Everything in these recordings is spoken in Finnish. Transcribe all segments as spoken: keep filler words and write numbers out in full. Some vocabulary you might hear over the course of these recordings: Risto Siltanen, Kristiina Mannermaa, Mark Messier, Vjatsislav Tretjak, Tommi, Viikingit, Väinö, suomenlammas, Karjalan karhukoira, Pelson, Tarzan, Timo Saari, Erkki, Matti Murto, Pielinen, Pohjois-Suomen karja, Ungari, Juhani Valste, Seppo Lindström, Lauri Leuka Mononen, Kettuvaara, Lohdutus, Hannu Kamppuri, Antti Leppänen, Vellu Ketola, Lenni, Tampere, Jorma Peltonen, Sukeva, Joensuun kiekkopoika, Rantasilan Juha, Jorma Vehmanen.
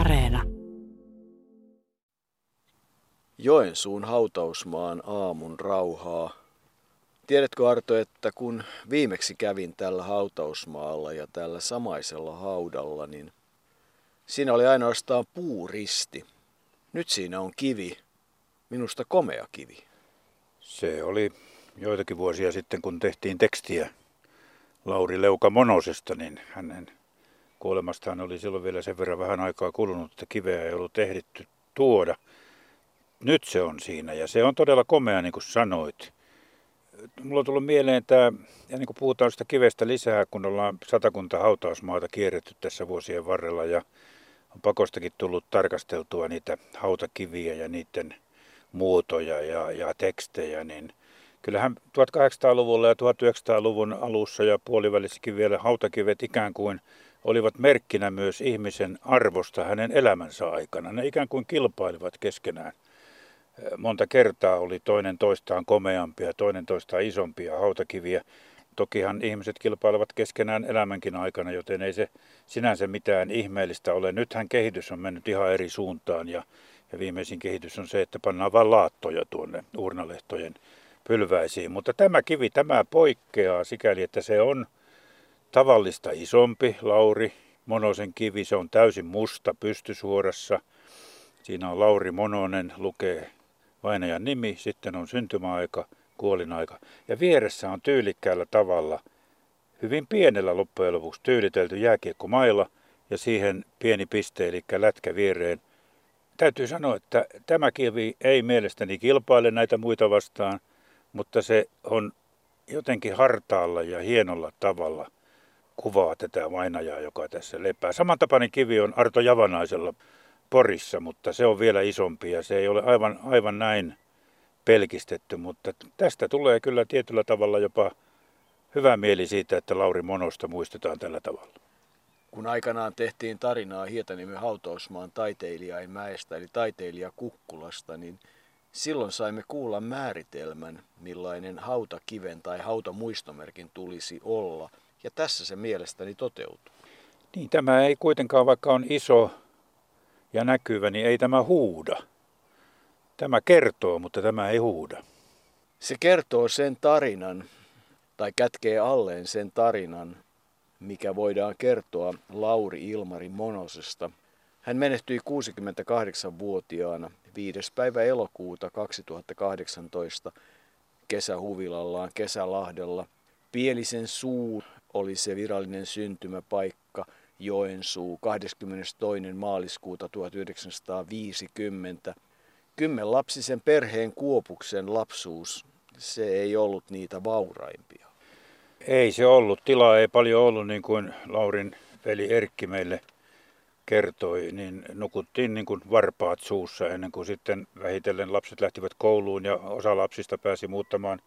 Areena. Joensuun hautausmaan aamun rauhaa. Tiedätkö, Arto, että kun viimeksi kävin tällä hautausmaalla ja tällä samaisella haudalla, niin siinä oli ainoastaan puuristi. Nyt siinä on kivi. Minusta komea kivi. Se oli joitakin vuosia sitten, kun tehtiin tekstiä Lauri Leuka Monosesta, niin hänen kuolemastaan oli silloin vielä sen verran vähän aikaa kulunut, että kiveä ei ollut ehditty tuoda. Nyt se on siinä ja se on todella komea, niin kuin sanoit. Mulla on tullut mieleen tämä, ennen kuin puhutaan sitä kivestä lisää, kun ollaan Satakunta hautausmaata kierretty tässä vuosien varrella ja on pakostakin tullut tarkasteltua niitä hautakiviä ja niiden muotoja ja, ja tekstejä, niin kyllähän tuhatkahdeksansataaluvulla ja tuhatyhdeksänsataaluvun alussa ja puolivälissäkin vielä hautakivet ikään kuin olivat merkkinä myös ihmisen arvosta hänen elämänsä aikana. Ne ikään kuin kilpailivat keskenään. Monta kertaa oli toinen toistaan komeampia, toinen toistaan isompia hautakiviä. Tokihan ihmiset kilpailevat keskenään elämänkin aikana, joten ei se sinänsä mitään ihmeellistä ole. Nythän kehitys on mennyt ihan eri suuntaan ja, ja viimeisin kehitys on se, että pannaan vain laattoja tuonne uurnalehtojen pylväisiin. Mutta tämä kivi, tämä poikkeaa sikäli, että se on tavallista isompi, Lauri Monosen kivi. Se on täysin musta pystysuorassa. Siinä on Lauri Mononen, lukee vainajan nimi, sitten on syntymäaika, kuolinaika. Ja vieressä on tyylikkäällä tavalla, hyvin pienellä loppujen lopuksi tyylitelty jääkiekkomailla ja siihen pieni piste, eli lätkä viereen. Täytyy sanoa, että tämä kivi ei mielestäni kilpaile näitä muita vastaan, mutta se on jotenkin hartaalla ja hienolla tavalla kuvaa tätä vainajaa, joka tässä lepää. Samantapainen kivi on Arto Javanaisella Porissa, mutta se on vielä isompi ja se ei ole aivan, aivan näin pelkistetty, mutta tästä tulee kyllä tietyllä tavalla jopa hyvä mieli siitä, että Lauri Monosta muistetaan tällä tavalla. Kun aikanaan tehtiin tarinaa Hietaniemen hautausmaan Taiteilijainmäestä eli Taiteilijakukkulasta, niin silloin saimme kuulla määritelmän, millainen hautakiven tai hautamuistomerkin tulisi olla, ja tässä se mielestäni toteutuu. Niin, tämä ei kuitenkaan, vaikka on iso ja näkyvä, niin ei tämä huuda. Tämä kertoo, mutta tämä ei huuda. Se kertoo sen tarinan, tai kätkee alleen sen tarinan, mikä voidaan kertoa Lauri Ilmari Monosesta. Hän menehtyi kuusikymmentäkahdeksanvuotiaana viides päivä elokuuta kaksituhattakahdeksantoista kesähuvilallaan Kesälahdella. Pielisen suu oli se virallinen syntymäpaikka. Joensuu, kahdeskymmenestoinen maaliskuuta tuhatyhdeksänsataaviisikymmentä. Kymmenlapsisen perheen Kuopuksen lapsuus, se ei ollut niitä vauraimpia. Ei se ollut. Tilaa ei paljon ollut, niin kuin Laurin veli Erkki meille kertoi. Niin nukuttiin niin kuin varpaat suussa ennen kuin sitten vähitellen lapset lähtivät kouluun ja osa lapsista pääsi muuttamaan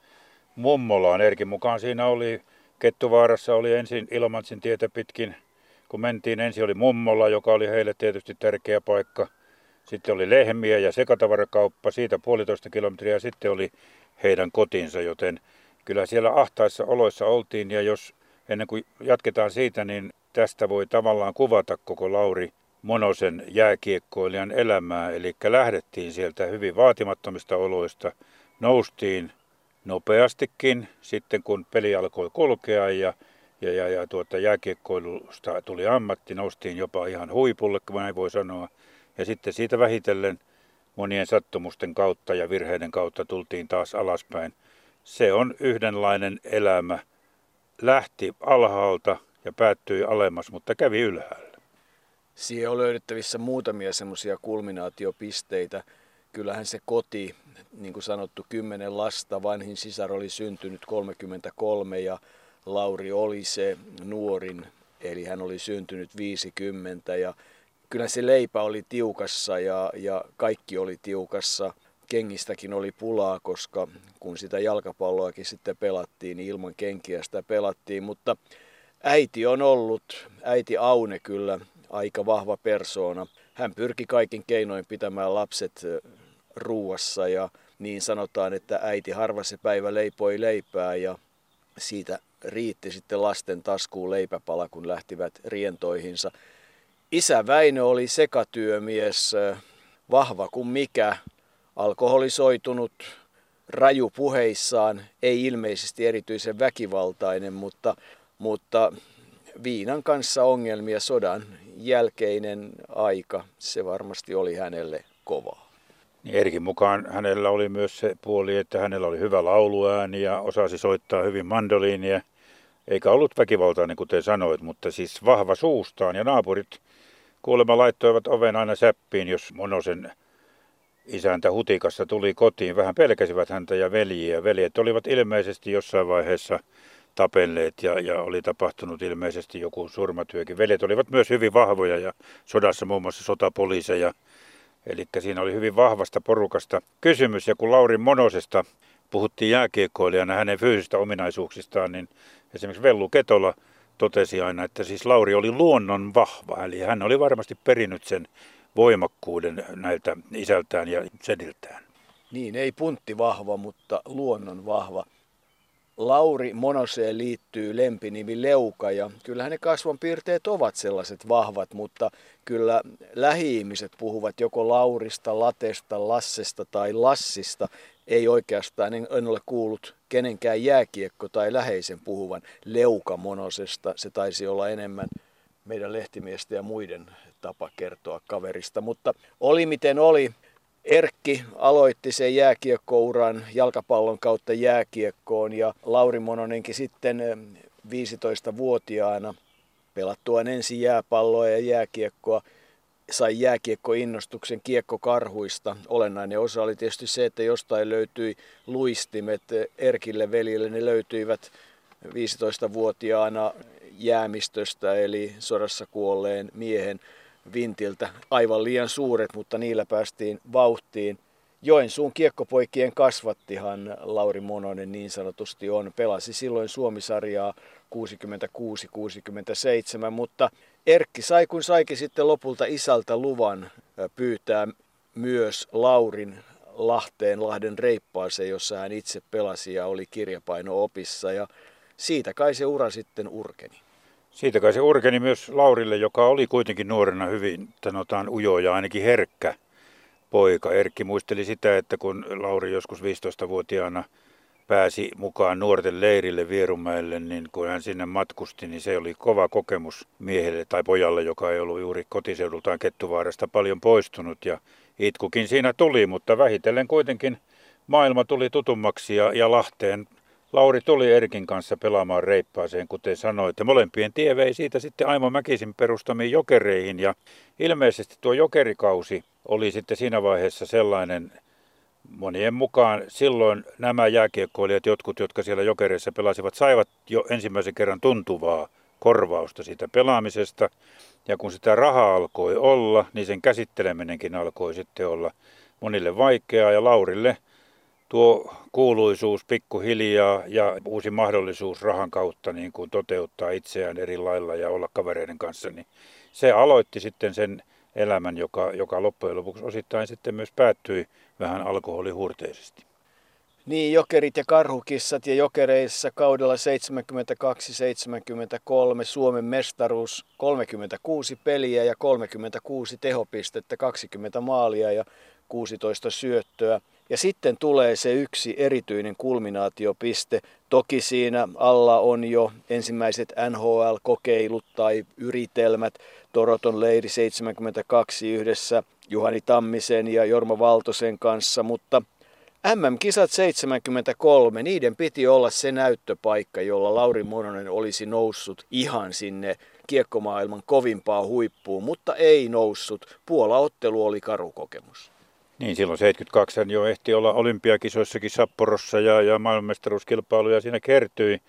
mummolaan. Erkin mukaan siinä oli, Kettuvaarassa oli ensin Ilomantsin tietä pitkin. Kun mentiin, ensin oli mummola, joka oli heille tietysti tärkeä paikka. Sitten oli lehmiä ja sekatavarakauppa, siitä puolitoista kilometriä sitten oli heidän kotinsa, joten kyllä siellä ahtaissa oloissa oltiin. Ja jos ennen kuin jatketaan siitä, niin tästä voi tavallaan kuvata koko Lauri Monosen jääkiekkoilijan elämää. Eli lähdettiin sieltä hyvin vaatimattomista oloista, noustiin nopeastikin sitten kun peli alkoi kulkea ja Ja, ja, ja tuota, jääkiekkoilusta tuli ammatti, noustiin jopa ihan huipulle, kun näin voi sanoa. Ja sitten siitä vähitellen monien sattumusten kautta ja virheiden kautta tultiin taas alaspäin. Se on yhdenlainen elämä. Lähti alhaalta ja päättyi alemmas, mutta kävi ylhäällä. Siihen on löydettävissä muutamia semmoisia kulminaatiopisteitä. Kyllähän se koti, niin kuin sanottu, kymmenen lasta, vanhin sisar oli syntynyt kolmekymmentäkolme ja Lauri oli se nuorin, eli hän oli syntynyt viisikymmentä ja kyllä se leipä oli tiukassa ja, ja kaikki oli tiukassa. Kengistäkin oli pulaa, koska kun sitä jalkapalloakin sitten pelattiin, niin ilman kenkiä sitä pelattiin. Mutta äiti on ollut, äiti Aune kyllä, aika vahva persoona. Hän pyrki kaikin keinoin pitämään lapset ruuassa ja niin sanotaan, että äiti harva se päivä leipoi leipää ja siitä riitti sitten lasten taskuun leipäpala, kun lähtivät rientoihinsa. Isä Väinö oli sekatyömies, vahva kuin mikä, alkoholisoitunut, raju puheissaan, ei ilmeisesti erityisen väkivaltainen, mutta, mutta viinan kanssa ongelmia, sodan jälkeinen aika, se varmasti oli hänelle kovaa. Erkin mukaan hänellä oli myös se puoli, että hänellä oli hyvä lauluääni ja osasi soittaa hyvin mandoliinia. Eikä ollut väkivaltainen, kuten sanoit, mutta siis vahva suustaan. Ja naapurit kuulemma laittoivat oven aina säppiin, jos Monosen isäntä hutikassa tuli kotiin. Vähän pelkäsivät häntä ja veljiä. Veljet olivat ilmeisesti jossain vaiheessa tapelleet ja, ja oli tapahtunut ilmeisesti joku surmatyökin. Veljet olivat myös hyvin vahvoja ja sodassa muun muassa sotapoliiseja. Eli siinä oli hyvin vahvasta porukasta kysymys. Ja kun Lauri Monosesta puhuttiin jääkiekkoilijana hänen fyysisistä ominaisuuksistaan, niin esimerkiksi Vellu Ketola totesi aina, että siis Lauri oli luonnon vahva. Eli hän oli varmasti perinnyt sen voimakkuuden näiltä isältään ja sediltään. Niin, ei puntti vahva, mutta luonnon vahva. Lauri Monoseen liittyy lempinimi Leuka ja kyllähän ne kasvonpiirteet ovat sellaiset vahvat, mutta kyllä lähi-ihmiset puhuvat joko Laurista, Latesta, Lassesta tai Lassista. Ei oikeastaan, en, en ole kuullut kenenkään jääkiekko tai läheisen puhuvan Leuka Monosesta. Se taisi olla enemmän meidän lehtimiestä ja muiden tapa kertoa kaverista, mutta oli miten oli. Erkki aloitti sen jääkiekkouran jalkapallon kautta jääkiekkoon ja Lauri Mononenkin sitten viisitoistavuotiaana pelattuaan ensin jääpalloa ja jääkiekkoa sai jääkiekkoinnostuksen kiekkokarhuista. Olennainen osa oli tietysti se, että jostain löytyi luistimet. Erkille veljille ne löytyivät viisitoistavuotiaana jäämistöstä eli sodassa kuolleen miehen vintiltä. Aivan liian suuret, mutta niillä päästiin vauhtiin. Joensuun kiekkopoikien kasvattihan Lauri Mononen niin sanotusti on. Pelasi silloin Suomi-sarjaa kuusikymmentäkuusi kuusikymmentäseitsemän, mutta Erkki sai kun saikin sitten lopulta isältä luvan pyytää myös Laurin Lahteen, Lahden reippaaseen, jossa hän itse pelasi ja oli kirjapaino-opissa. Ja siitä kai se ura sitten urkeni. Siitä kai se urkeni myös Laurille, joka oli kuitenkin nuorena hyvin, sanotaan ujo ja ainakin herkkä poika. Erkki muisteli sitä, että kun Lauri joskus viisitoistavuotiaana pääsi mukaan nuorten leirille Vierumäelle, niin kun hän sinne matkusti, niin se oli kova kokemus miehelle tai pojalle, joka ei ollut juuri kotiseudultaan Kettuvaarasta paljon poistunut. Ja itkukin siinä tuli, mutta vähitellen kuitenkin maailma tuli tutummaksi ja, ja Lahteen Lauri tuli Erkin kanssa pelaamaan reippaaseen, kuten sanoi, että molempien tie vei siitä sitten Aimo Mäkisin perustamiin Jokereihin. Ja ilmeisesti tuo Jokerikausi oli sitten siinä vaiheessa sellainen, monien mukaan silloin nämä jääkiekkoilijat, jotkut, jotka siellä Jokereissa pelasivat, saivat jo ensimmäisen kerran tuntuvaa korvausta siitä pelaamisesta. Ja kun sitä rahaa alkoi olla, niin sen käsitteleminenkin alkoi sitten olla monille vaikeaa ja Laurille tuo kuuluisuus pikkuhiljaa ja uusi mahdollisuus rahan kautta niin kuin toteuttaa itseään eri lailla ja olla kavereiden kanssa, niin se aloitti sitten sen elämän, joka, joka loppujen lopuksi osittain sitten myös päättyi vähän alkoholihuurteisesti. Niin, Jokerit ja Karhukissat ja Jokereissa kaudella seitsemänkymmentäkaksi seitsemänkymmentäkolme Suomen mestaruus, kolmekymmentäkuusi peliä ja kolmekymmentäkuusi tehopistettä, kaksikymmentä maalia ja kuusitoista syöttöä. Ja sitten tulee se yksi erityinen kulminaatiopiste. Toki siinä alla on jo ensimmäiset N H L-kokeilut tai yritelmät. Toroton leiri seitsemänkymmentäkaksi yhdessä Juhani Tammisen ja Jorma Valtosen kanssa, mutta M M-kisat seitsemänkymmentäkolme, niiden piti olla se näyttöpaikka, jolla Lauri Mononen olisi noussut ihan sinne kiekkomaailman kovimpaan huippuun, mutta ei noussut. Puola-ottelu oli karu kokemus. Niin, silloin seitsemänkymmentäkaksi hän jo ehti olla olympiakisoissakin Sapporossa ja, ja maailmanmestaruuskilpailuja siinä kertyi. Ja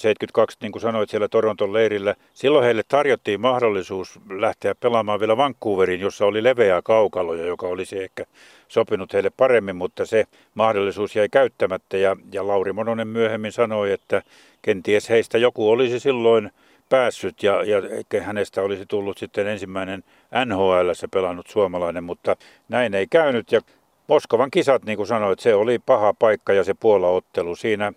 seitsemänkymmentäkaksi, niin kuin sanoit, siellä Toronton leirillä, silloin heille tarjottiin mahdollisuus lähteä pelaamaan vielä Vancouveriin, jossa oli leveää kaukaloja, joka olisi ehkä sopinut heille paremmin, mutta se mahdollisuus jäi käyttämättä. Ja, ja Lauri Mononen myöhemmin sanoi, että kenties heistä joku olisi silloin päässyt ja, ja hänestä olisi tullut sitten ensimmäinen N H L:ssä pelannut suomalainen, mutta näin ei käynyt. Ja Moskovan kisat, niin kuin sanoit, se oli paha paikka ja se Puola-ottelu siinä.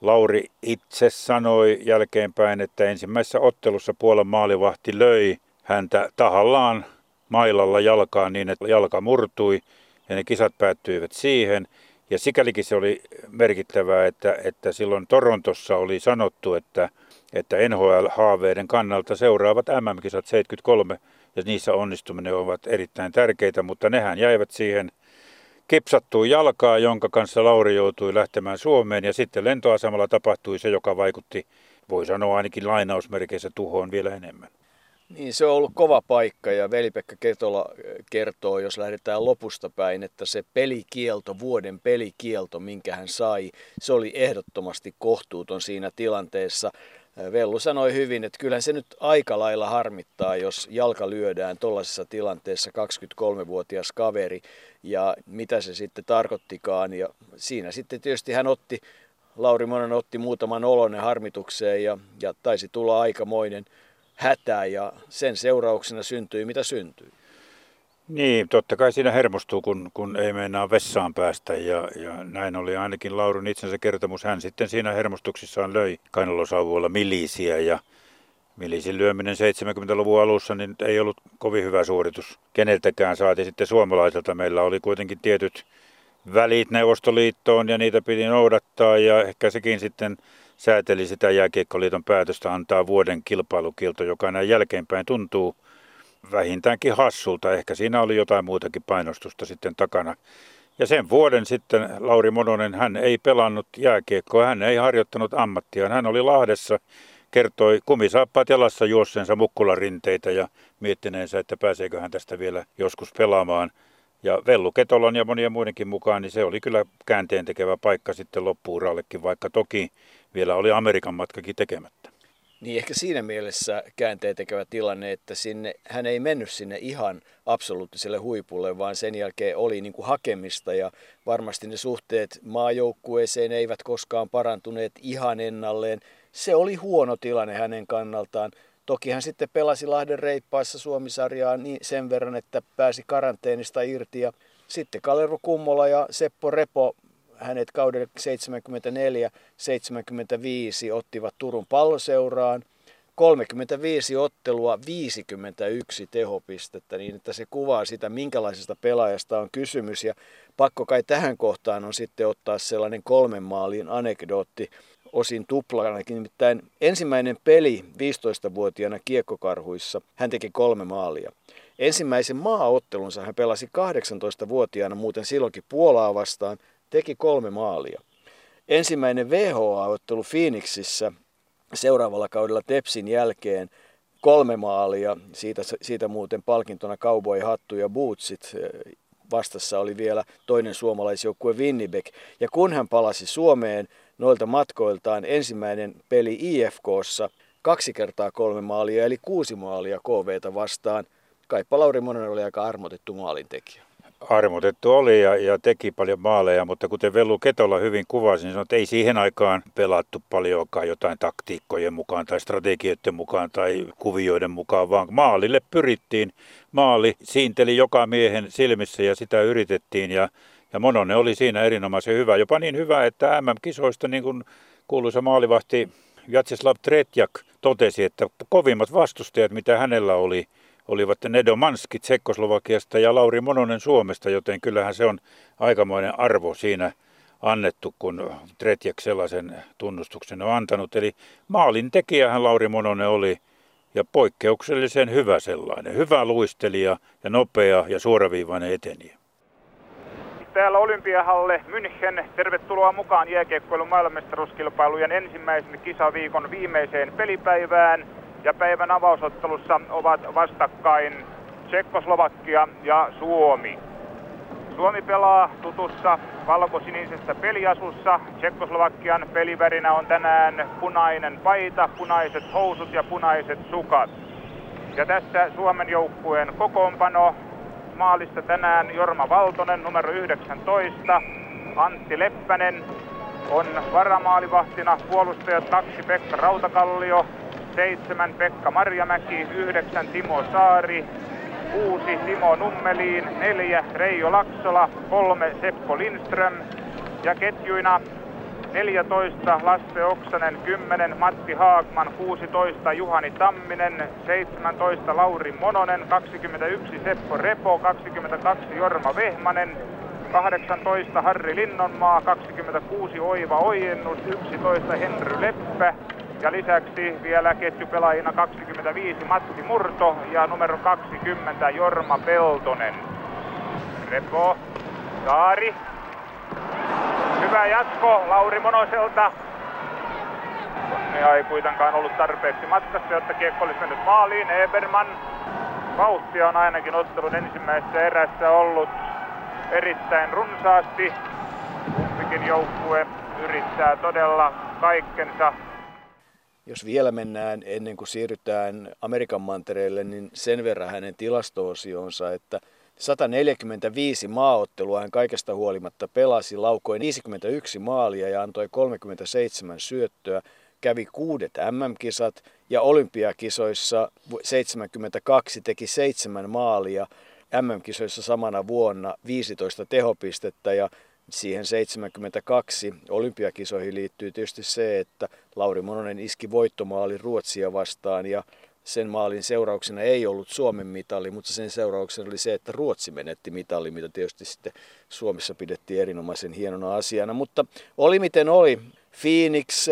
Lauri itse sanoi jälkeenpäin, että ensimmäisessä ottelussa Puolan maalivahti löi häntä tahallaan mailalla jalkaan niin, että jalka murtui ja ne kisat päättyivät siihen. Ja sikälikin se oli merkittävää, että, että silloin Torontossa oli sanottu, että, että N H L-haaveiden kannalta seuraavat M M-kisat seitsemänkymmentäkolme ja niissä onnistuminen ovat erittäin tärkeitä, mutta nehän jäivät siihen kipsattuun jalkaa, jonka kanssa Lauri joutui lähtemään Suomeen ja sitten lentoasemalla tapahtui se, joka vaikutti, voi sanoa ainakin lainausmerkeissä, tuhoon vielä enemmän. Niin, se on ollut kova paikka ja Veli-Pekka Ketola kertoo, jos lähdetään lopusta päin, että se pelikielto, vuoden pelikielto, minkä hän sai, se oli ehdottomasti kohtuuton siinä tilanteessa. Vellu sanoi hyvin, että kyllähän se nyt aika lailla harmittaa, jos jalka lyödään tuollaisessa tilanteessa, kaksikymmentäkolmevuotias kaveri, ja mitä se sitten tarkoittikaan. Ja siinä sitten tietysti hän otti, Lauri Mononen otti muutaman olonen harmitukseen ja, ja taisi tulla aikamoinen hätää ja sen seurauksena syntyi mitä syntyi. Niin, totta kai siinä hermostuu, kun, kun ei meinaa vessaan päästä ja, ja näin oli ainakin Laurin itsensä kertomus. Hän sitten siinä hermostuksissaan löi kainalosauvoilla milisiä ja milisin lyöminen seitsemänkymmentäluvun alussa niin ei ollut kovin hyvä suoritus keneltäkään, saati sitten suomalaiselta. Meillä oli kuitenkin tietyt välit Neuvostoliittoon ja niitä piti noudattaa ja ehkä sekin sitten sääteli sitä Jääkiekkoliiton päätöstä antaa vuoden kilpailukielto, joka näin jälkeenpäin tuntuu vähintäänkin hassulta. Ehkä siinä oli jotain muutakin painostusta sitten takana. Ja sen vuoden sitten Lauri Mononen, hän ei pelannut jääkiekkoa, hän ei harjoittanut ammattiaan. Hän oli Lahdessa, kertoi kumisaappaat jalassa juosseensa mukkularinteitä ja miettineensä, että pääseekö hän tästä vielä joskus pelaamaan. Ja Vellu Ketolan ja monien muidenkin mukaan, niin se oli kyllä käänteentekevä paikka sitten loppuurallekin, vaikka toki vielä oli Amerikan matkakin tekemättä. Niin, ehkä siinä mielessä käänteentekevä tilanne, että sinne, hän ei mennyt sinne ihan absoluuttiselle huipulle, vaan sen jälkeen oli niin kuin hakemista ja varmasti ne suhteet maajoukkueeseen eivät koskaan parantuneet ihan ennalleen. Se oli huono tilanne hänen kannaltaan. Toki hän sitten pelasi Lahden reippaassa Suomi-sarjaa niin sen verran, että pääsi karanteenista irti. Ja sitten Kalervo Kummola ja Seppo Repo, hänet kaudelle seitsemänkymmentäneljä seitsemänkymmentäviisi, ottivat Turun palloseuraan. kolmekymmentäviisi ottelua, viisikymmentäyksi tehopistettä, niin että se kuvaa sitä, minkälaisesta pelaajasta on kysymys. Ja pakko kai tähän kohtaan on sitten ottaa sellainen kolmen maalin anekdootti. Osin tuplanakin, nimittäin ensimmäinen peli viisitoistavuotiaana Kiekkokarhuissa, hän teki kolme maalia. Ensimmäisen maaottelunsa hän pelasi kahdeksantoistavuotiaana muuten silloinkin Puolaa vastaan, teki kolme maalia. Ensimmäinen V H A-ottelu Phoenixissä seuraavalla kaudella Tepsin jälkeen, kolme maalia, siitä, siitä muuten palkintona cowboy-hattu ja bootsit. Vastassa oli vielä toinen suomalaisjoukkue Winnipeg, ja kun hän palasi Suomeen noilta matkoiltaan, ensimmäinen peli I F K:ssa, kaksi kertaa kolme maalia, eli kuusi maalia K V:tä vastaan. Kaipa Lauri Mononen oli aika armotettu maalintekijä. Armotettu oli ja, ja teki paljon maaleja, mutta kuten Vellu Ketola hyvin kuvasi, niin sanoi, että ei siihen aikaan pelattu paljonkaan jotain taktiikkojen mukaan tai strategioiden mukaan tai kuvioiden mukaan, vaan maalille pyrittiin. Maali siinteli joka miehen silmissä ja sitä yritettiin ja Ja Mononen oli siinä erinomaisen hyvä, jopa niin hyvä, että M M-kisoista niin kuin kuuluisa maalivahti Vjatsislav Tretjak totesi, että kovimmat vastustajat, mitä hänellä oli, olivat Nedomanski Tsekkoslovakiasta ja Lauri Mononen Suomesta, joten kyllähän se on aikamoinen arvo siinä annettu, kun Tretjak sellaisen tunnustuksen on antanut. Eli maalin tekijähän Lauri Mononen oli ja poikkeuksellisen hyvä sellainen, hyvä luistelija ja nopea ja suoraviivainen eteniä. Täällä Olympiahalle München. Tervetuloa mukaan jääkiekkoilun maailmanmestaruuskilpailujen ensimmäisen kisaviikon viimeiseen pelipäivään. Ja päivän avausottelussa ovat vastakkain Tsekkoslovakia ja Suomi. Suomi pelaa tutussa valkosinisessä peliasussa. Tsekkoslovakian pelivärinä on tänään punainen paita, punaiset housut ja punaiset sukat. Ja tässä Suomen joukkueen kokoonpano. Maalissa tänään Jorma Valtonen, numero yhdeksäntoista. Antti Leppänen on varamaalivahtina. Puolustajat kaksi Pekka Rautakallio, seitsemän Pekka Marjamäki, yhdeksän Timo Saari, kuusi Timo Nummelin, neljä Reijo Laksola, kolme Seppo Lindström. Ja ketjuina neljätoista, Lasse Oksanen kymmenen, Matti Haagman kuusitoista, Juhani Tamminen seitsemäntoista, Lauri Mononen kaksikymmentäyksi, Seppo Repo kaksikymmentäkaksi, Jorma Vehmanen kahdeksantoista, Harri Linnonmaa kaksikymmentäkuusi, Oiva Oijennus yksitoista, Henry Leppä ja lisäksi vielä ketjupelaajina kaksikymmentäviisi, Matti Murto ja numero kaksikymmentä, Jorma Peltonen. Repo, Saari. Hyvä jatko Lauri Monoselta. Onnea ei kuitenkaan ollut tarpeeksi matkassa, jotta kiekko olisi mennyt maaliin. Eberman. Vauhtia on ainakin ottelun ensimmäisessä erässä ollut erittäin runsaasti. Kumpikin joukkue yrittää todella kaikkensa. Jos vielä mennään ennen kuin siirrytään Amerikan mantereelle, niin sen verran hänen tilasto-osionsa, että sata neljäkymmentäviisi maaottelua hän kaikesta huolimatta pelasi, laukoi viisikymmentäyksi maalia ja antoi kolmekymmentäseitsemän syöttöä, kävi kuudet äm äm-kisat ja olympiakisoissa seitsemänkymmentäkaksi teki seitsemän maalia, äm äm-kisoissa samana vuonna viisitoista tehopistettä ja siihen seitsemänkymmentäkaksi olympiakisoihin liittyy tietysti se, että Lauri Mononen iski voittomaali Ruotsia vastaan ja sen maalin seurauksena ei ollut Suomen mitali, mutta sen seurauksena oli se, että Ruotsi menetti mitali, mitä tietysti sitten Suomessa pidettiin erinomaisen hienona asiana. Mutta oli miten oli. Phoenix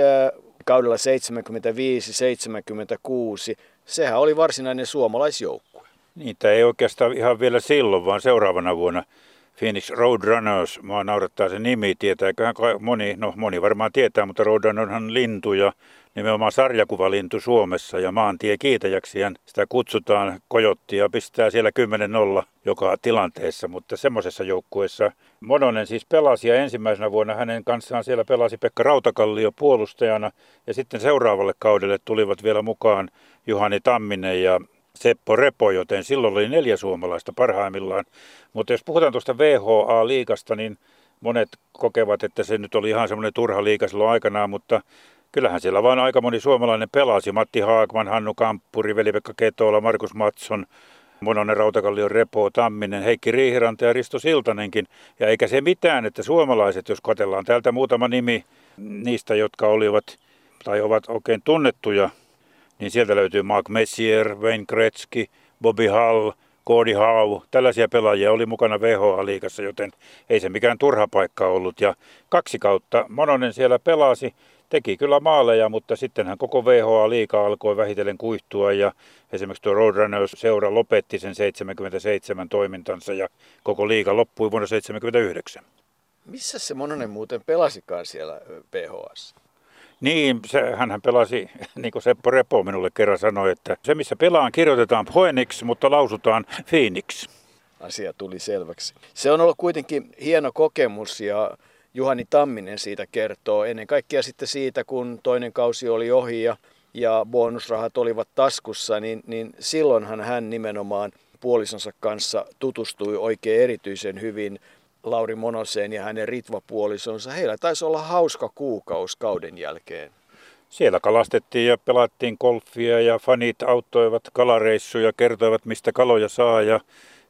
kaudella seitsemänkymmentäviisi seitsemänkymmentäkuusi, sehän oli varsinainen suomalaisjoukkue. Niitä ei oikeastaan ihan vielä silloin, vaan seuraavana vuonna Phoenix Roadrunners. Mä naurattaa se nimi, tietääköhän moni, no moni varmaan tietää, mutta Roadrunnerhan lintu ja nimenomaan sarjakuvalintu Suomessa ja maantiekiitäjäksi sitä kutsutaan, kojottia pistää siellä kymmenen nolla joka tilanteessa, mutta semmoisessa joukkueessa Mononen siis pelasi ja ensimmäisenä vuonna hänen kanssaan siellä pelasi Pekka Rautakallio puolustajana ja sitten seuraavalle kaudelle tulivat vielä mukaan Juhani Tamminen ja Seppo Repo, joten silloin oli neljä suomalaista parhaimmillaan, mutta jos puhutaan tuosta V H A-liigasta, niin monet kokevat, että se nyt oli ihan semmoinen turha liiga silloin aikanaan, mutta kyllähän siellä vaan aika moni suomalainen pelasi. Matti Haagman, Hannu Kamppuri, Veli-Pekka Ketola, Markus Matson, Mononen, Rautakallion, Repo, Tamminen, Heikki Riihiranta ja Risto Siltanenkin. Ja eikä se mitään, että suomalaiset, jos katsellaan täältä muutama nimi niistä, jotka olivat tai ovat oikein tunnettuja, niin sieltä löytyy Mark Messier, Wayne Gretzky, Bobby Hull, Gordie Howe. Tällaisia pelaajia oli mukana V H A-liigassa, joten ei se mikään turha paikka ollut. Ja kaksi kautta Mononen siellä pelasi. Teki kyllä maaleja, mutta sittenhän koko V H A-liiga alkoi vähitellen kuihtua ja esimerkiksi tuo Roadrunners-seura lopetti sen seitsemänkymmentäseitsemän toimintansa ja koko liiga loppui vuonna seitsemänkymmentäyhdeksän. Missä se Mononen muuten pelasikaan siellä P H S? Niin, se, hänhän pelasi, niin kuin Seppo Repo minulle kerran sanoi, että se missä pelaan kirjoitetaan Phoenix, mutta lausutaan Phoenix. Asia tuli selväksi. Se on ollut kuitenkin hieno kokemus ja Juhani Tamminen siitä kertoo ennen kaikkea sitten siitä, kun toinen kausi oli ohi ja, ja bonusrahat olivat taskussa, niin, niin silloinhan hän nimenomaan puolisonsa kanssa tutustui oikein erityisen hyvin Lauri Monoseen ja hänen Ritva-puolisonsa. Heillä taisi olla hauska kuukausi kauden jälkeen. Siellä kalastettiin ja pelattiin golfia ja fanit auttoivat kalareissuja, kertoivat mistä kaloja saa ja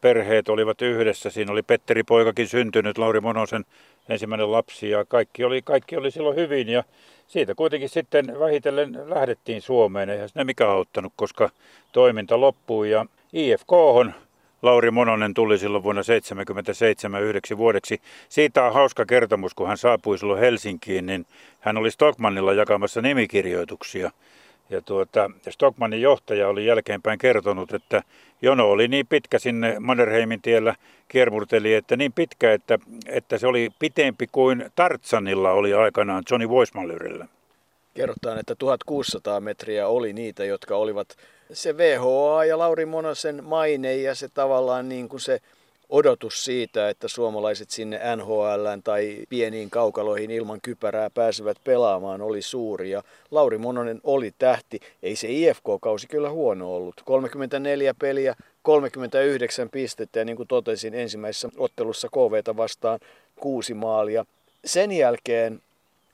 perheet olivat yhdessä. Siinä oli Petteri poikakin syntynyt, Lauri Monosen ensimmäinen lapsi ja kaikki oli, kaikki oli silloin hyvin ja siitä kuitenkin sitten vähitellen lähdettiin Suomeen. Eihän sinne mikään auttanut, koska toiminta loppui ja I F K:hon Lauri Mononen tuli silloin vuonna seitsemänkymmentäseitsemän yhdeksi vuodeksi. Siitä on hauska kertomus, kun hän saapui silloin Helsinkiin, niin hän oli Stockmannilla jakamassa nimikirjoituksia. Ja tuota, Stockmannin johtaja oli jälkeenpäin kertonut, että jono oli niin pitkä sinne Mannerheimin tiellä, kiermurteli, että niin pitkä, että, että se oli pitempi kuin Tartsanilla oli aikanaan Johnny Voismanlyrillä. Kerrotaan, että tuhatkuusisataa metriä oli niitä, jotka olivat se V H A ja Lauri Monosen maine ja se tavallaan niin kuin se odotus siitä, että suomalaiset sinne N H L:ään tai pieniin kaukaloihin ilman kypärää pääsevät pelaamaan, oli suuri. Ja Lauri Mononen oli tähti. Ei se I F K-kausi kyllä huono ollut. kolmekymmentäneljä peliä, kolmekymmentäyhdeksän pistettä ja niin kuin totesin ensimmäisessä ottelussa K V:tä vastaan kuusi maalia. Sen jälkeen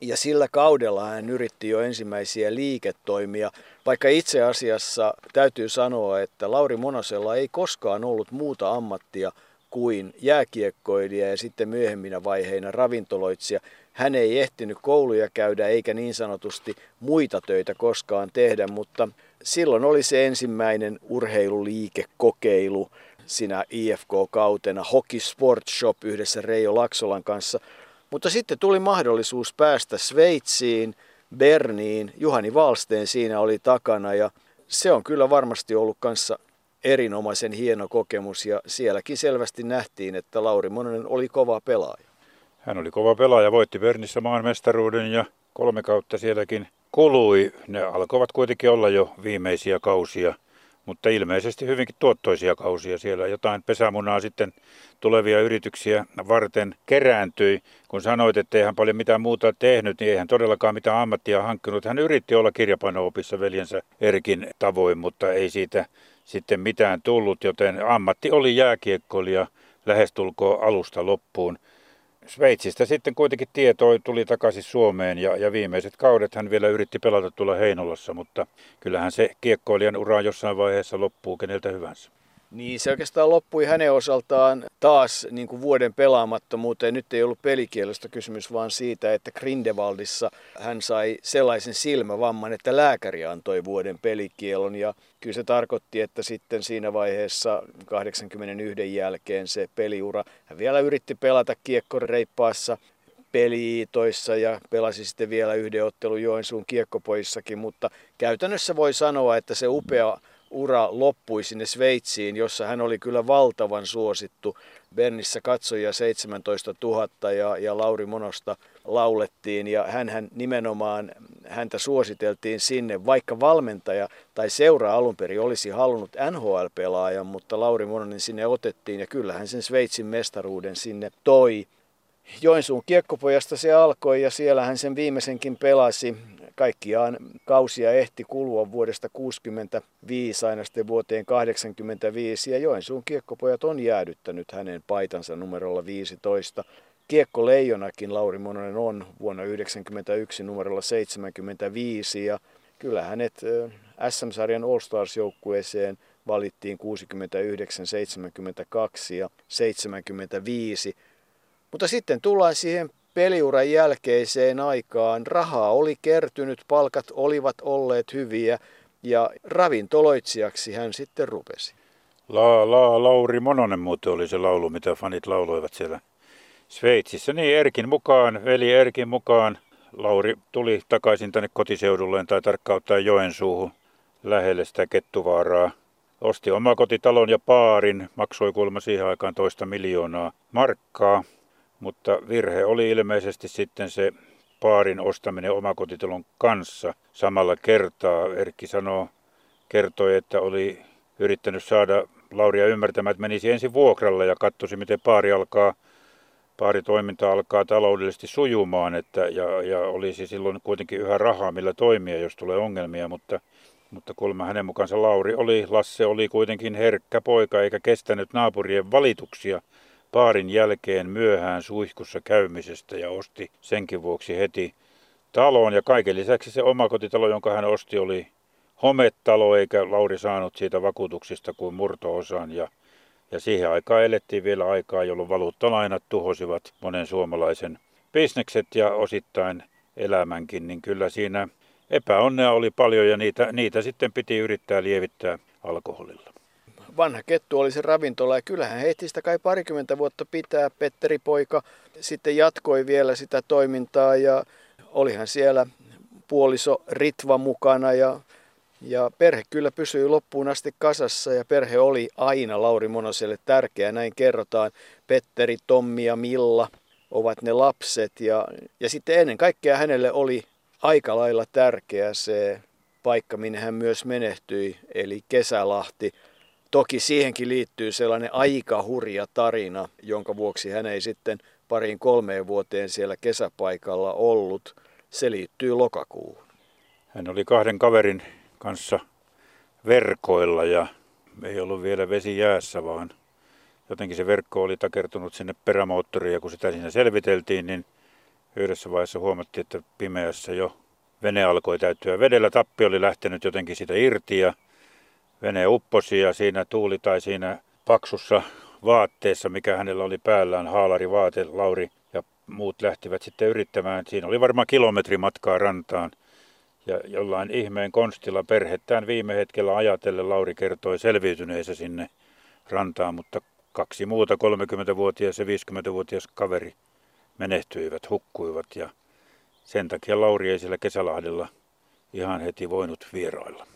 ja sillä kaudella hän yritti jo ensimmäisiä liiketoimia, vaikka itse asiassa täytyy sanoa, että Lauri Monosella ei koskaan ollut muuta ammattia kuin jääkiekkoilija ja sitten myöhemminä vaiheina ravintoloitsija. Hän ei ehtinyt kouluja käydä eikä niin sanotusti muita töitä koskaan tehdä, mutta silloin oli se ensimmäinen urheiluliikekokeilu sinä I F K-kautena, Hockey Sport Shop yhdessä Reijo Laksolan kanssa. Mutta sitten tuli mahdollisuus päästä Sveitsiin, Berniin, Juhani Valsteen siinä oli takana ja se on kyllä varmasti ollut kanssa erinomaisen hieno kokemus ja sielläkin selvästi nähtiin, että Lauri Mononen oli kova pelaaja. Hän oli kova pelaaja, voitti Bernissä maanmestaruuden ja kolme kautta sielläkin kului. Ne alkoivat kuitenkin olla jo viimeisiä kausia, mutta ilmeisesti hyvinkin tuottoisia kausia siellä. Jotain pesämunaa sitten tulevia yrityksiä varten kerääntyi. Kun sanoit, että ei hän paljon mitään muuta tehnyt, niin ei hän todellakaan mitään ammattia hankkinut. Hän yritti olla kirjapano-opissa veljensä Erkin tavoin, mutta ei siitä sitten mitään tullut, joten ammatti oli jääkiekkoilija lähestulkoon alusta loppuun. Sveitsistä sitten kuitenkin tietoi, tuli takaisin Suomeen ja, ja viimeiset kaudet hän vielä yritti pelata tuolla Heinolassa, mutta kyllähän se kiekkoilijan ura jossain vaiheessa loppuu keneltä hyvänsä. Niin se oikeastaan loppui hänen osaltaan taas niin kuin vuoden pelaamattomuuteen. Nyt ei ollut pelikielestä kysymys, vaan siitä, että Grindelwaldissa hän sai sellaisen silmävamman, että lääkäri antoi vuoden pelikielon. Ja kyllä se tarkoitti, että sitten siinä vaiheessa kahdeksankymmentäyksi jälkeen se peliura, hän vielä yritti pelata kiekkoreippaassa peliitoissa ja pelasi sitten vielä yhden ottelun Joensuun kiekkopoissakin, mutta käytännössä voi sanoa, että se upea ura loppui sinne Sveitsiin, jossa hän oli kyllä valtavan suosittu. Bernissä katsojia seitsemäntoista tuhatta ja, ja Lauri Monosta laulettiin ja hänhän nimenomaan häntä suositeltiin sinne, vaikka valmentaja tai seura alun perin olisi halunnut N H L-pelaajan, mutta Lauri Mononen sinne otettiin ja kyllähän sen Sveitsin mestaruuden sinne toi. Joensuun kiekkopojasta se alkoi ja siellä hän sen viimeisenkin pelasi. Kaikkiaan kausia ehti kulua vuodesta kuusikymmentäviisi aina sitten vuoteen kahdeksankymmentäviisi ja Joensuun kiekkopojat on jäädyttänyt hänen paitansa numerolla viisitoista. Kiekkoleijonakin Lauri Mononen on vuonna yhdeksänkymmentäyksi numerolla seitsemänkymmentäviisi ja kyllä hänet S M-sarjan All Stars-joukkueeseen valittiin kuusikymmentäyhdeksän, seitsemänkymmentäkaksi ja seitsemänkymmentäviisi. Mutta sitten tullaan siihen peliuran jälkeiseen aikaan. Rahaa oli kertynyt, palkat olivat olleet hyviä ja ravintoloitsijaksi hän sitten rupesi. La, la, Lauri Mononen muuten oli se laulu, mitä fanit lauloivat siellä Sveitsissä. Niin Erkin mukaan, veli Erkin mukaan, Lauri tuli takaisin tänne kotiseudulleen tai tarkkauttaan Joensuuhun lähelle sitä Kettuvaaraa. Osti oma kotitalon ja baarin, maksoi kuulemma siihen aikaan toista miljoonaa markkaa. Mutta virhe oli ilmeisesti sitten se baarin ostaminen omakotitalon kanssa samalla kertaa. Erkki sanoo, kertoi, että oli yrittänyt saada Lauria ymmärtämään, että menisi ensin vuokralle ja katsoisi, miten baari alkaa, baaritoiminta alkaa taloudellisesti sujumaan. Että, ja, ja olisi silloin kuitenkin yhä rahaa, millä toimia, jos tulee ongelmia. Mutta, mutta kuulemma hänen mukaansa Lauri oli, Lasse oli kuitenkin herkkä poika eikä kestänyt naapurien valituksia baarin jälkeen myöhään suihkussa käymisestä ja osti senkin vuoksi heti taloon. Ja kaiken lisäksi se omakotitalo, jonka hän osti, oli hometalo, eikä Lauri saanut siitä vakuutuksista kuin murto-osan. Ja, ja siihen aikaan elettiin vielä aikaa, jolloin valuuttalainat tuhosivat monen suomalaisen bisnekset ja osittain elämänkin. Niin kyllä siinä epäonnea oli paljon ja niitä, niitä sitten piti yrittää lievittää alkoholilla. Vanha Kettu oli se ravintola ja kyllähän heitti sitä kai parikymmentä vuotta pitää. Petteri poika sitten jatkoi vielä sitä toimintaa ja olihan siellä puoliso Ritva mukana ja, ja perhe kyllä pysyi loppuun asti kasassa ja perhe oli aina Lauri Monoselle tärkeä. Näin kerrotaan, Petteri, Tommi ja Milla ovat ne lapset ja, ja sitten ennen kaikkea hänelle oli aika lailla tärkeä se paikka, minne hän myös menehtyi, eli Kesälahti. Toki siihenkin liittyy sellainen aika hurja tarina, jonka vuoksi hän ei sitten pariin kolmeen vuoteen siellä kesäpaikalla ollut. Se liittyy lokakuuhun. Hän oli kahden kaverin kanssa verkoilla ja ei ollut vielä vesi jäässä, vaan jotenkin se verkko oli takertunut sinne perämoottoriin ja kun sitä siinä selviteltiin, niin yhdessä vaiheessa huomattiin, että pimeässä jo vene alkoi täyttyä vedellä. Tappi oli lähtenyt jotenkin sitä irti ja vene upposi ja siinä tuuli tai siinä paksussa vaatteessa, mikä hänellä oli päällään, haalarivaate, Lauri ja muut lähtivät sitten yrittämään. Siinä oli varmaan kilometri matkaa rantaan. Ja jollain ihmeen konstilla perhettään viime hetkellä ajatellen Lauri kertoi selviytyneensä sinne rantaan, mutta kaksi muuta kolmekymmentävuotias ja viisikymmentävuotias kaveri menehtyivät, hukkuivat ja sen takia Lauri ei siellä Kesälahdella ihan heti voinut vierailla.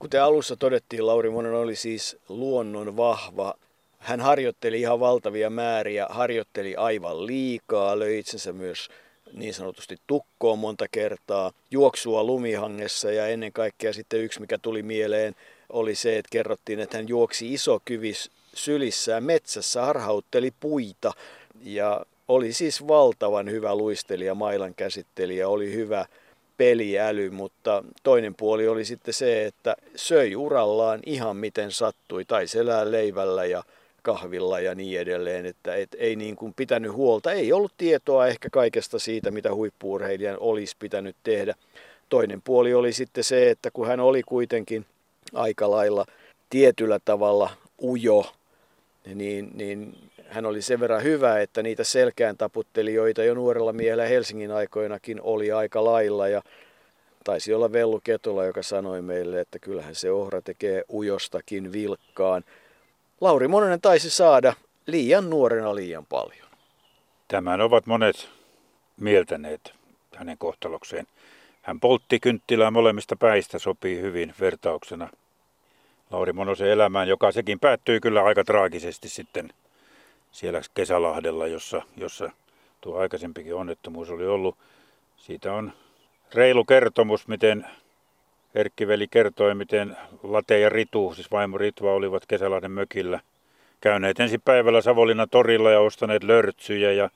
Kuten alussa todettiin, Lauri Mononen oli siis luonnon vahva. Hän harjoitteli ihan valtavia määriä, harjoitteli aivan liikaa, löi itsensä myös niin sanotusti tukkoon monta kertaa, juoksua lumihangessa ja ennen kaikkea sitten yksi mikä tuli mieleen oli se, että kerrottiin, että hän juoksi isokyvis sylissään metsässä, harhautteli puita ja oli siis valtavan hyvä luistelija, mailan käsittelijä, oli hyvä peliäly, mutta toinen puoli oli sitten se, että söi urallaan ihan miten sattui, taisi elää leivällä ja kahvilla ja niin edelleen, että et, ei niin kuin pitänyt huolta, ei ollut tietoa ehkä kaikesta siitä, mitä huippu-urheilijan olisi pitänyt tehdä. Toinen puoli oli sitten se, että kun hän oli kuitenkin aika lailla tietyllä tavalla ujo, niin, niin hän oli sen verran hyvä, että niitä selkään taputtelijoita jo nuorella miehellä Helsingin aikoinakin oli aika lailla ja taisi olla Vellu Ketola, joka sanoi meille, että kyllähän se ohra tekee ujostakin vilkkaan. Lauri Mononen taisi saada liian nuorena liian paljon. Tämän ovat monet mieltäneet hänen kohtalokseen. Hän poltti kynttilää molemmista päistä, sopii hyvin vertauksena Lauri Monosen elämään, joka sekin päättyi kyllä aika traagisesti sitten siellä Kesälahdella, jossa, jossa tuo aikaisempikin onnettomuus oli ollut. Siitä on reilu kertomus, miten Erkki-veli kertoi, miten Late ja Ritu, siis vaimo Ritva, olivat Kesälahden mökillä käyneet ensi päivällä Savonlinnan torilla ja ostaneet lörtsyjä ja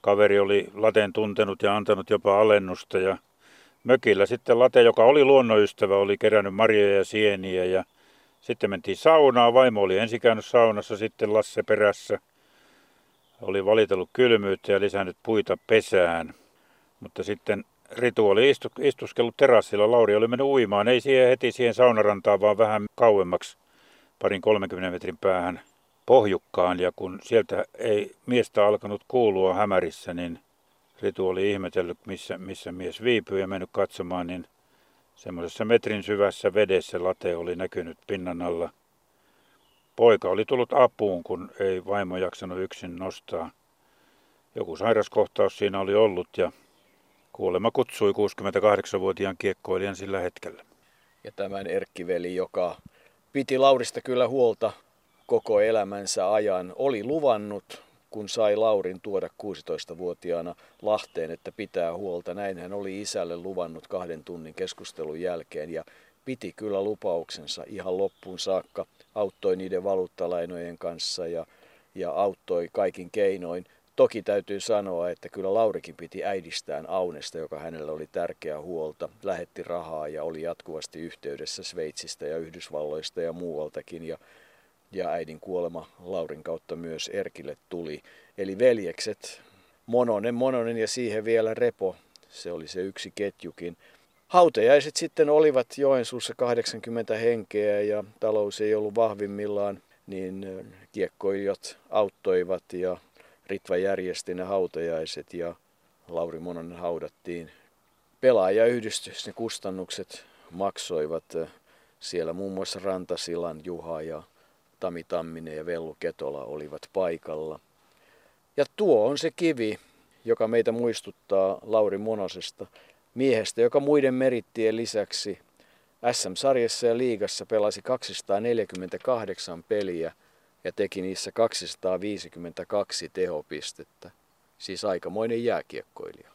kaveri oli Laten tuntenut ja antanut jopa alennusta ja mökillä sitten Late, joka oli luonnonystävä, oli kerännyt marjoja ja sieniä ja sitten mentiin saunaan, vaimo oli ensi käynyt saunassa, sitten Lasse perässä oli valitellut kylmyyttä ja lisännyt puita pesään, mutta sitten Ritu oli istu, istuskellut terassilla, Lauri oli mennyt uimaan, ei siihen heti siihen saunarantaan, vaan vähän kauemmaksi, parin kolmenkymmenen metrin päähän pohjukkaan. Ja kun sieltä ei miestä alkanut kuulua hämärissä, niin Ritu oli ihmetellyt, missä, missä mies viipyy ja mennyt katsomaan, niin semmoisessa metrin syvässä vedessä Late oli näkynyt pinnan alla. Poika oli tullut apuun, kun ei vaimo jaksanut yksin nostaa. Joku sairaskohtaus siinä oli ollut ja kuolema kutsui kuusikymmentäkahdeksanvuotiaan kiekkoilijan sillä hetkellä. Ja tämän Erkki-veli, joka piti Laurista kyllä huolta koko elämänsä ajan, oli luvannut, kun sai Laurin tuoda kuusitoistavuotiaana Lahteen, että pitää huolta. Näin hän oli isälle luvannut kahden tunnin keskustelun jälkeen ja piti kyllä lupauksensa ihan loppuun saakka. Auttoi niiden valuuttalainojen kanssa ja, ja auttoi kaikin keinoin. Toki täytyy sanoa, että kyllä Laurikin piti äidistään Aunesta, joka hänellä oli tärkeä huolta. Lähetti rahaa ja oli jatkuvasti yhteydessä Sveitsistä ja Yhdysvalloista ja muualtakin. Ja, ja äidin kuolema Laurin kautta myös Erkille tuli. Eli veljekset, Mononen, Mononen ja siihen vielä Repo. Se oli se yksi ketjukin. Hautajaiset sitten olivat Joensuussa kahdeksankymmentä henkeä ja talous ei ollut vahvimmillaan, niin kiekkoilijat auttoivat ja Ritva järjesti ne hautajaiset ja Lauri Mononen haudattiin. Pelaajayhdistys, ne kustannukset maksoivat siellä muun muassa Rantasilan Juha ja Tami Tamminen ja Vellu Ketola olivat paikalla. Ja tuo on se kivi, joka meitä muistuttaa Lauri Monosesta, miehestä, joka muiden merittien lisäksi äs äm-sarjassa ja liigassa pelasi kaksisataaneljäkymmentäkahdeksan peliä ja teki niissä kaksisataaviisikymmentäkaksi tehopistettä. Siis aikamoinen jääkiekkoilija.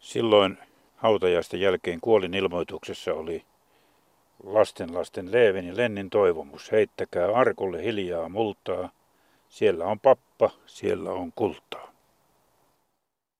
Silloin hautajaisten jälkeen kuolinilmoituksessa oli lasten lasten Leevin ja Lennin toivomus. Heittäkää arkulle hiljaa multaa. Siellä on pappa, siellä on kultaa.